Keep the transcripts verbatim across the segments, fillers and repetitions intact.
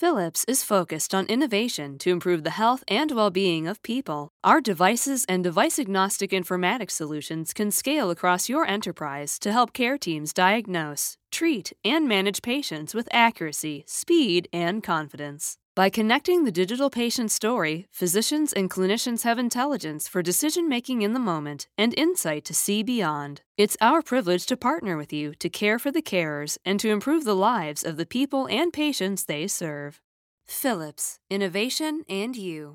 Philips is focused on innovation to improve the health and well-being of people. Our devices and device-agnostic informatics solutions can scale across your enterprise to help care teams diagnose, treat, and manage patients with accuracy, speed, and confidence. By connecting the digital patient story, physicians and clinicians have intelligence for decision-making in the moment and insight to see beyond. It's our privilege to partner with you to care for the carers and to improve the lives of the people and patients they serve. Philips, innovation and you.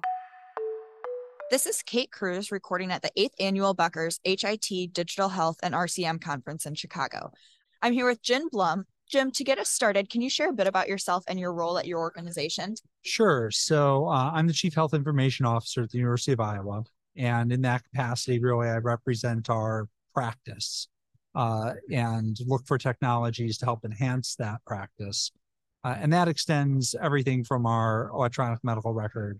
This is Kate Cruz recording at the eighth Annual Becker's H I T Digital Health and R C M Conference in Chicago. I'm here with Jim Blum. Jim, to get us started, can you share a bit about yourself and your role at your organization? Sure. So uh, I'm the Chief Health Information Officer at the University of Iowa. And in that capacity, really, I represent our practice uh, and look for technologies to help enhance that practice. Uh, and that extends everything from our electronic medical record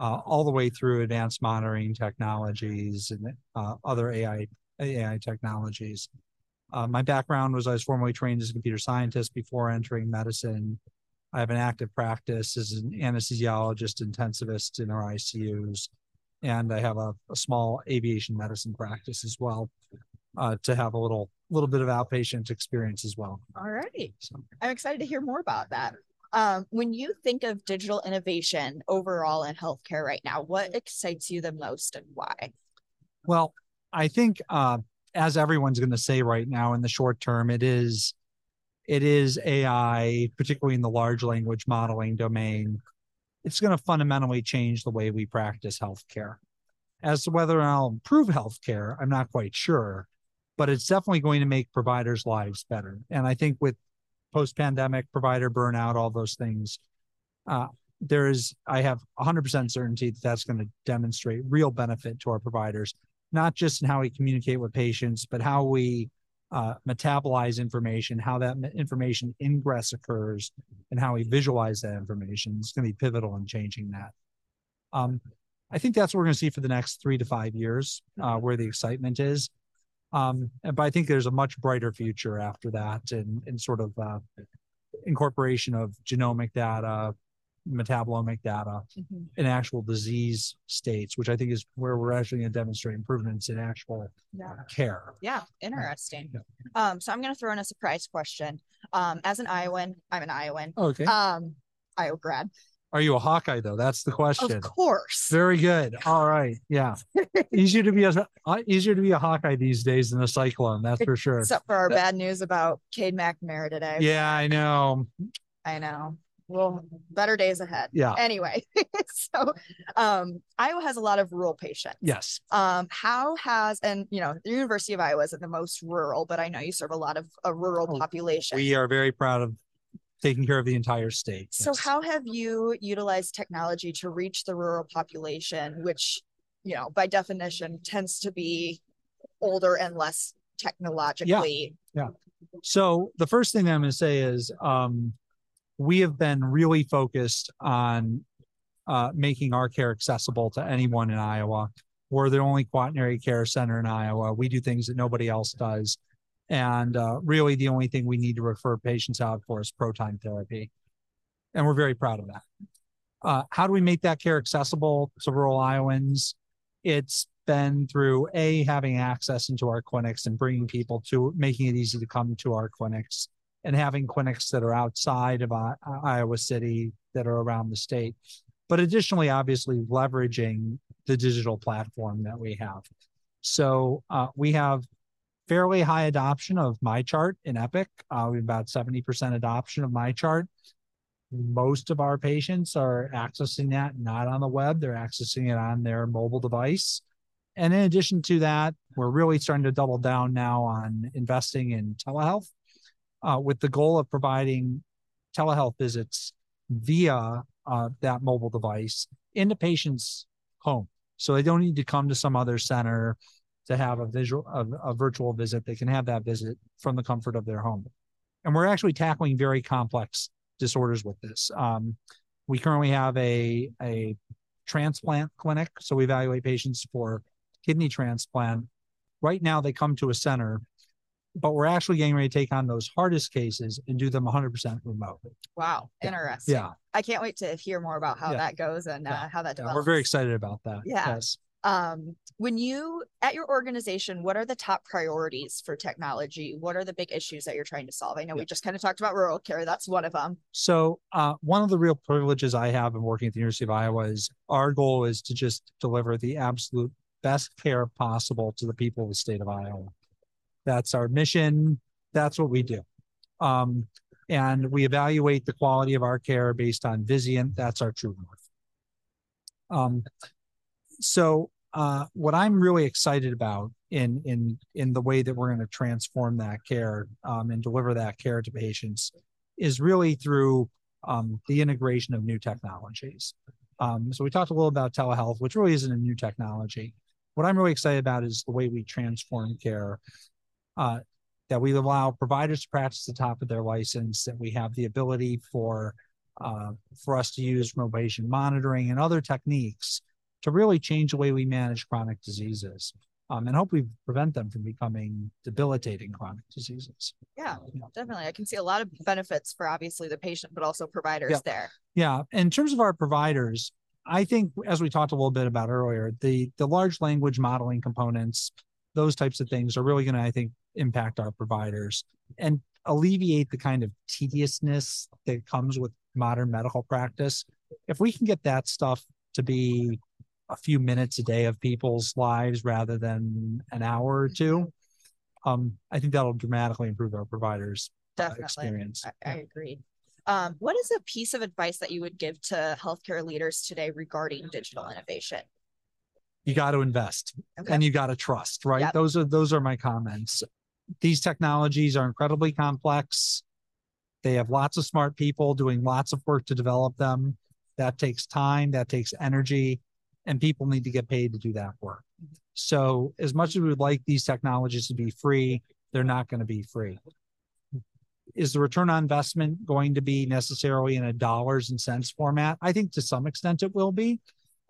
uh, all the way through advanced monitoring technologies and uh, other A I, A I technologies. Uh, my background was I was formerly trained as a computer scientist before entering medicine. I have an active practice as an anesthesiologist intensivist in our I C Us, and I have a, a small aviation medicine practice as well uh, to have a little little bit of outpatient experience as well. All right. So I'm excited to hear more about that. Um, when you think of digital innovation overall in healthcare right now, what excites you the most and why? Well, I think... Uh, as everyone's going to say right now in the short term, it is it is A I, particularly in the large language modeling domain. It's going to fundamentally change the way we practice healthcare. As to whether I'll improve healthcare, I'm not quite sure, but it's definitely going to make providers' lives better. And I think with post-pandemic provider burnout, all those things, uh, there is I have one hundred percent certainty that that's going to demonstrate real benefit to our providers, not just in how we communicate with patients, but how we uh, metabolize information, how that information ingress occurs, and how we visualize that information. It's going to be pivotal in changing that. Um, I think that's what we're going to see for the next three to five years, uh, where the excitement is. Um, but I think there's a much brighter future after that, and, and sort of uh, incorporation of genomic data, metabolomic data mm-hmm. in actual disease states, which I think is where we're actually going to demonstrate improvements in actual yeah. care. Yeah, interesting. Yeah. Um, so I'm going to throw in a surprise question. Um, as an Iowan, I'm an Iowan. Okay. Um, Iowa grad. Are you a Hawkeye though? That's the question. Of course. Very good. All right. Yeah. easier to be a easier to be a Hawkeye these days than a Cyclone. That's for sure. Except for our that, bad news about Cade McNamara today. Yeah, I know. I know. Well, better days ahead. Yeah. Anyway, so um, Iowa has a lot of rural patients. Yes. Um, how has, and you know, the University of Iowa isn't the most rural, but I know you serve a lot of a rural oh, population. We are very proud of taking care of the entire state. So yes. How have you utilized technology to reach the rural population, which, you know, by definition tends to be older and less technologically? Yeah. yeah. So the first thing I'm going to say is, um, we have been really focused on uh, making our care accessible to anyone in Iowa. We're the only quaternary care center in Iowa. We do things that nobody else does. And uh, really the only thing we need to refer patients out for is proton therapy. And we're very proud of that. Uh, how do we make that care accessible to rural Iowans? It's been through A, having access into our clinics and bringing people to, making it easy to come to our clinics, and having clinics that are outside of uh, Iowa City that are around the state. But additionally, obviously, leveraging the digital platform that we have. So uh, we have fairly high adoption of MyChart in Epic. Uh, we have about seventy percent adoption of MyChart. Most of our patients are accessing that not on the web. They're accessing it on their mobile device. And in addition to that, we're really starting to double down now on investing in telehealth, Uh, with the goal of providing telehealth visits via uh, that mobile device in the patient's home. So they don't need to come to some other center to have a visual, a, a virtual visit. They can have that visit from the comfort of their home. And we're actually tackling very complex disorders with this. Um, we currently have a, a transplant clinic. So we evaluate patients for kidney transplant. Right now they come to a center but we're actually getting ready to take on those hardest cases and do them one hundred percent remotely. Wow. Yeah. Interesting. Yeah. I can't wait to hear more about how yeah. that goes and yeah. uh, how that develops. Yeah, we're very excited about that. Yeah. Yes. Um, when you, at your organization, what are the top priorities for technology? What are the big issues that you're trying to solve? I know yeah. we just kind of talked about rural care. That's one of them. So uh, one of the real privileges I have in working at the University of Iowa is our goal is to just deliver the absolute best care possible to the people of the state of Iowa. That's our mission. That's what we do. Um, and we evaluate the quality of our care based on Vizient. That's our true north. Um, so uh, what I'm really excited about in, in, in the way that we're going to transform that care um, and deliver that care to patients is really through um, the integration of new technologies. Um, so we talked a little about telehealth, which really isn't a new technology. What I'm really excited about is the way we transform care. Uh, that we allow providers to practice the top of their license, that we have the ability for uh, for us to use remote patient monitoring and other techniques to really change the way we manage chronic diseases um, and hopefully prevent them from becoming debilitating chronic diseases. Yeah, definitely. I can see a lot of benefits for obviously the patient, but also providers yeah. there. Yeah, in terms of our providers, I think as we talked a little bit about earlier, the the large language modeling components, those types of things are really going to, I think, impact our providers and alleviate the kind of tediousness that comes with modern medical practice. If we can get that stuff to be a few minutes a day of people's lives rather than an hour or two, um, I think that'll dramatically improve our providers' uh, experience. I, I agree. Um, what is a piece of advice that you would give to healthcare leaders today regarding digital innovation? You got to invest okay. and you got to trust, right? Yep. Those are those are my comments. These technologies are incredibly complex. They have lots of smart people doing lots of work to develop them. That takes time, that takes energy, and people need to get paid to do that work. So as much as we would like these technologies to be free, they're not going to be free. Is the return on investment going to be necessarily in a dollars and cents format? I think to some extent it will be.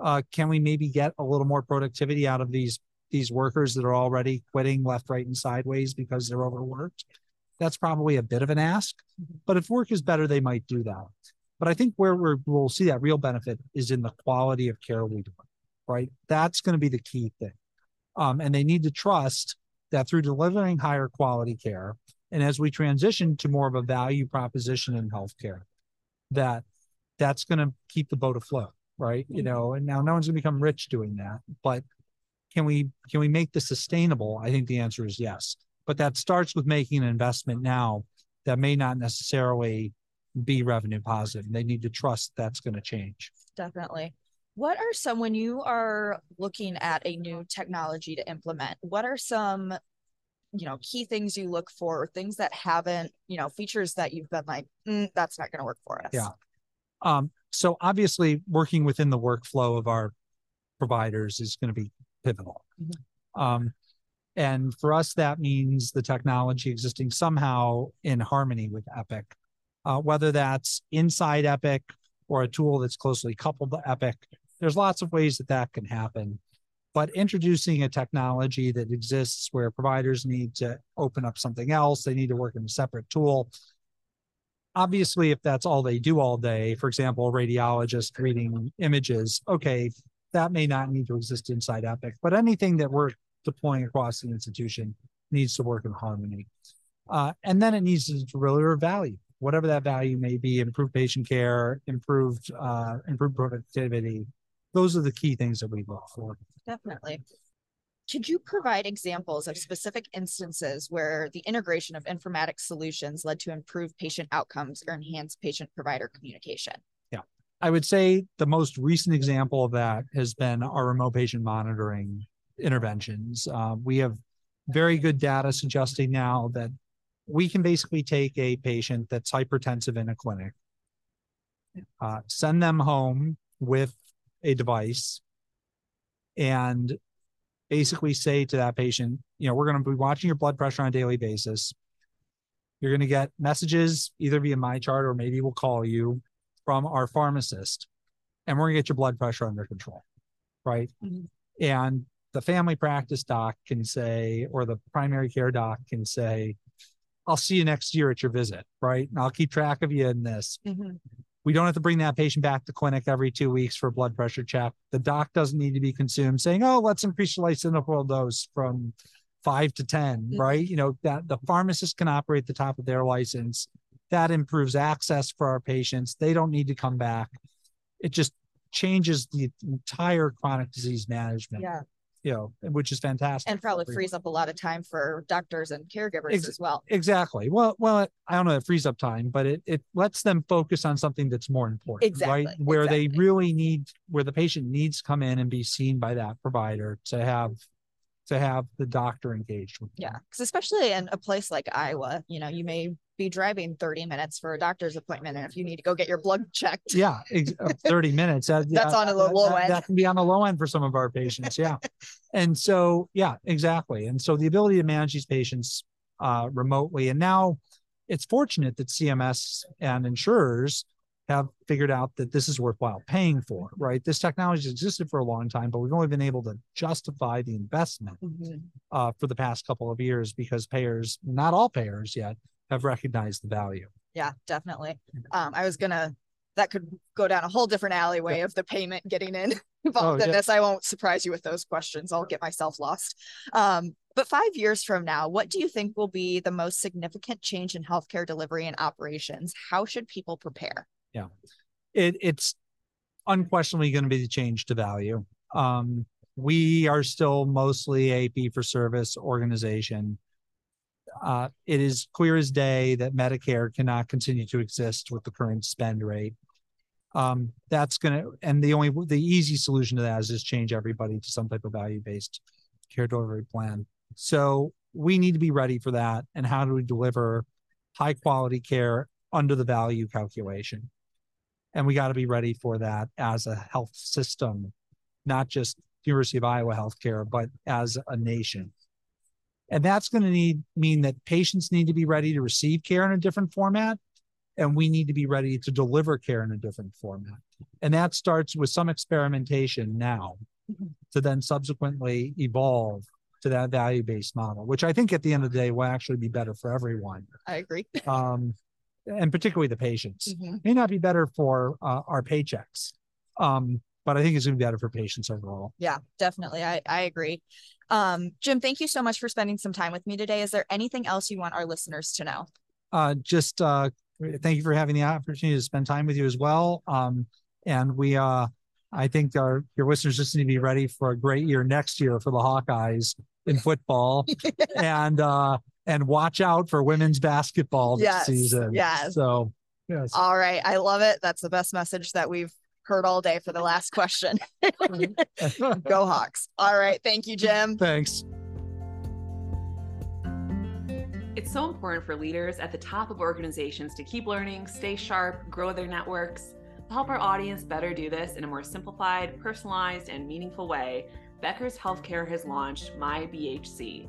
Uh, can we maybe get a little more productivity out of these these workers that are already quitting left, right, and sideways because they're overworked? That's probably a bit of an ask, but if work is better, they might do that. But I think where we're, we'll see that real benefit is in the quality of care we do, right? That's going to be the key thing. Um, and they need to trust that through delivering higher quality care, and as we transition to more of a value proposition in healthcare, that that's going to keep the boat afloat. Right. You know, and now no one's going to become rich doing that. But can we can we make this sustainable? I think the answer is yes. But that starts with making an investment now that may not necessarily be revenue positive. They need to trust that's going to change. Definitely. What are some, when you are looking at a new technology to implement, what are some, you know, key things you look for, or things that haven't, you know, features that you've been like, mm, that's not going to work for us? Yeah. Um, so obviously working within the workflow of our providers is going to be pivotal. Mm-hmm. Um, and for us, that means the technology existing somehow in harmony with Epic, uh, whether that's inside Epic or a tool that's closely coupled to Epic. There's lots of ways that that can happen, but introducing a technology that exists where providers need to open up something else, they need to work in a separate tool. Obviously, if that's all they do all day, for example, a radiologist reading images, okay, that may not need to exist inside Epic, but anything that we're deploying across the institution needs to work in harmony. Uh, and then it needs to deliver value, whatever that value may be, improve patient care, improved, uh, improved productivity. Those are the key things that we look for. Definitely. Could you provide examples of specific instances where the integration of informatics solutions led to improved patient outcomes or enhanced patient-provider communication? Yeah, I would say the most recent example of that has been our remote patient monitoring interventions. Uh, we have very good data suggesting now that we can basically take a patient that's hypertensive in a clinic, uh, send them home with a device, and basically say to that patient, you know, we're going to be watching your blood pressure on a daily basis. You're going to get messages either via MyChart or maybe we'll call you from our pharmacist, and we're going to get your blood pressure under control, right? Mm-hmm. And the family practice doc can say, or the primary care doc can say, I'll see you next year at your visit, right? And I'll keep track of you in this. Mm-hmm. We don't have to bring that patient back to clinic every two weeks for a blood pressure check. The doc doesn't need to be consumed saying, oh, let's increase your lisinopril dose from five to ten, mm-hmm. right? You know, that the pharmacist can operate the top of their license. That improves access for our patients. They don't need to come back. It just changes the entire chronic disease management. Yeah. You know, which is fantastic, and probably frees up a lot of time for doctors and caregivers Ex- as well. Exactly. Well, well, I don't know if it frees up time, but it it lets them focus on something that's more important, exactly. right? Where exactly. they really need, where the patient needs to come in and be seen by that provider to have to have the doctor engaged with them. Yeah, because especially in a place like Iowa, you know, you may be driving thirty minutes for a doctor's appointment, and if you need to go get your blood checked, yeah, thirty minutes that, that's uh, on a low, that, low that, end that can be on a low end for some of our patients. Yeah. And so yeah, exactly. And so the ability to manage these patients uh remotely, and now it's fortunate that C M S and insurers have figured out that this is worthwhile paying for, right? This technology has existed for a long time, but we've only been able to justify the investment mm-hmm. uh for the past couple of years, because payers, not all payers yet, have recognized the value. Yeah, definitely. Um, I was gonna, that could go down a whole different alleyway yeah. of the payment getting in involved oh, in yeah. this. I won't surprise you with those questions. I'll get myself lost. Um, but five years from now, what do you think will be the most significant change in healthcare delivery and operations? How should people prepare? Yeah, it, it's unquestionably gonna be the change to value. Um, we are still mostly a fee-for-service organization. Uh, it is clear as day that Medicare cannot continue to exist with the current spend rate. Um, that's going to, and the only, the easy solution to that is just change everybody to some type of value-based care delivery plan. So we need to be ready for that. And how do we deliver high quality care under the value calculation? And we got to be ready for that as a health system, not just University of Iowa Health Care, but as a nation. And that's going to need mean that patients need to be ready to receive care in a different format, and we need to be ready to deliver care in a different format. And that starts with some experimentation now to then subsequently evolve to that value-based model, which I think at the end of the day will actually be better for everyone. I agree. Um, and particularly the patients. Mm-hmm. It may not be better for uh, our paychecks, um, but I think it's going to be better for patients overall. Yeah, definitely. I, I agree. Um, Jim, thank you so much for spending some time with me today. Is there anything else you want our listeners to know? Uh, just uh, thank you for having the opportunity to spend time with you as well. Um, and we, uh, I think our your listeners just need to be ready for a great year next year for the Hawkeyes in football, and uh, and watch out for women's basketball this yes, season. Yes. So yes. All right, I love it. That's the best message that we've heard all day for the last question. Go Hawks. All right. Thank you, Jim. Thanks. It's so important for leaders at the top of organizations to keep learning, stay sharp, grow their networks. To help our audience better do this in a more simplified, personalized, and meaningful way, Becker's Healthcare has launched MyBHC.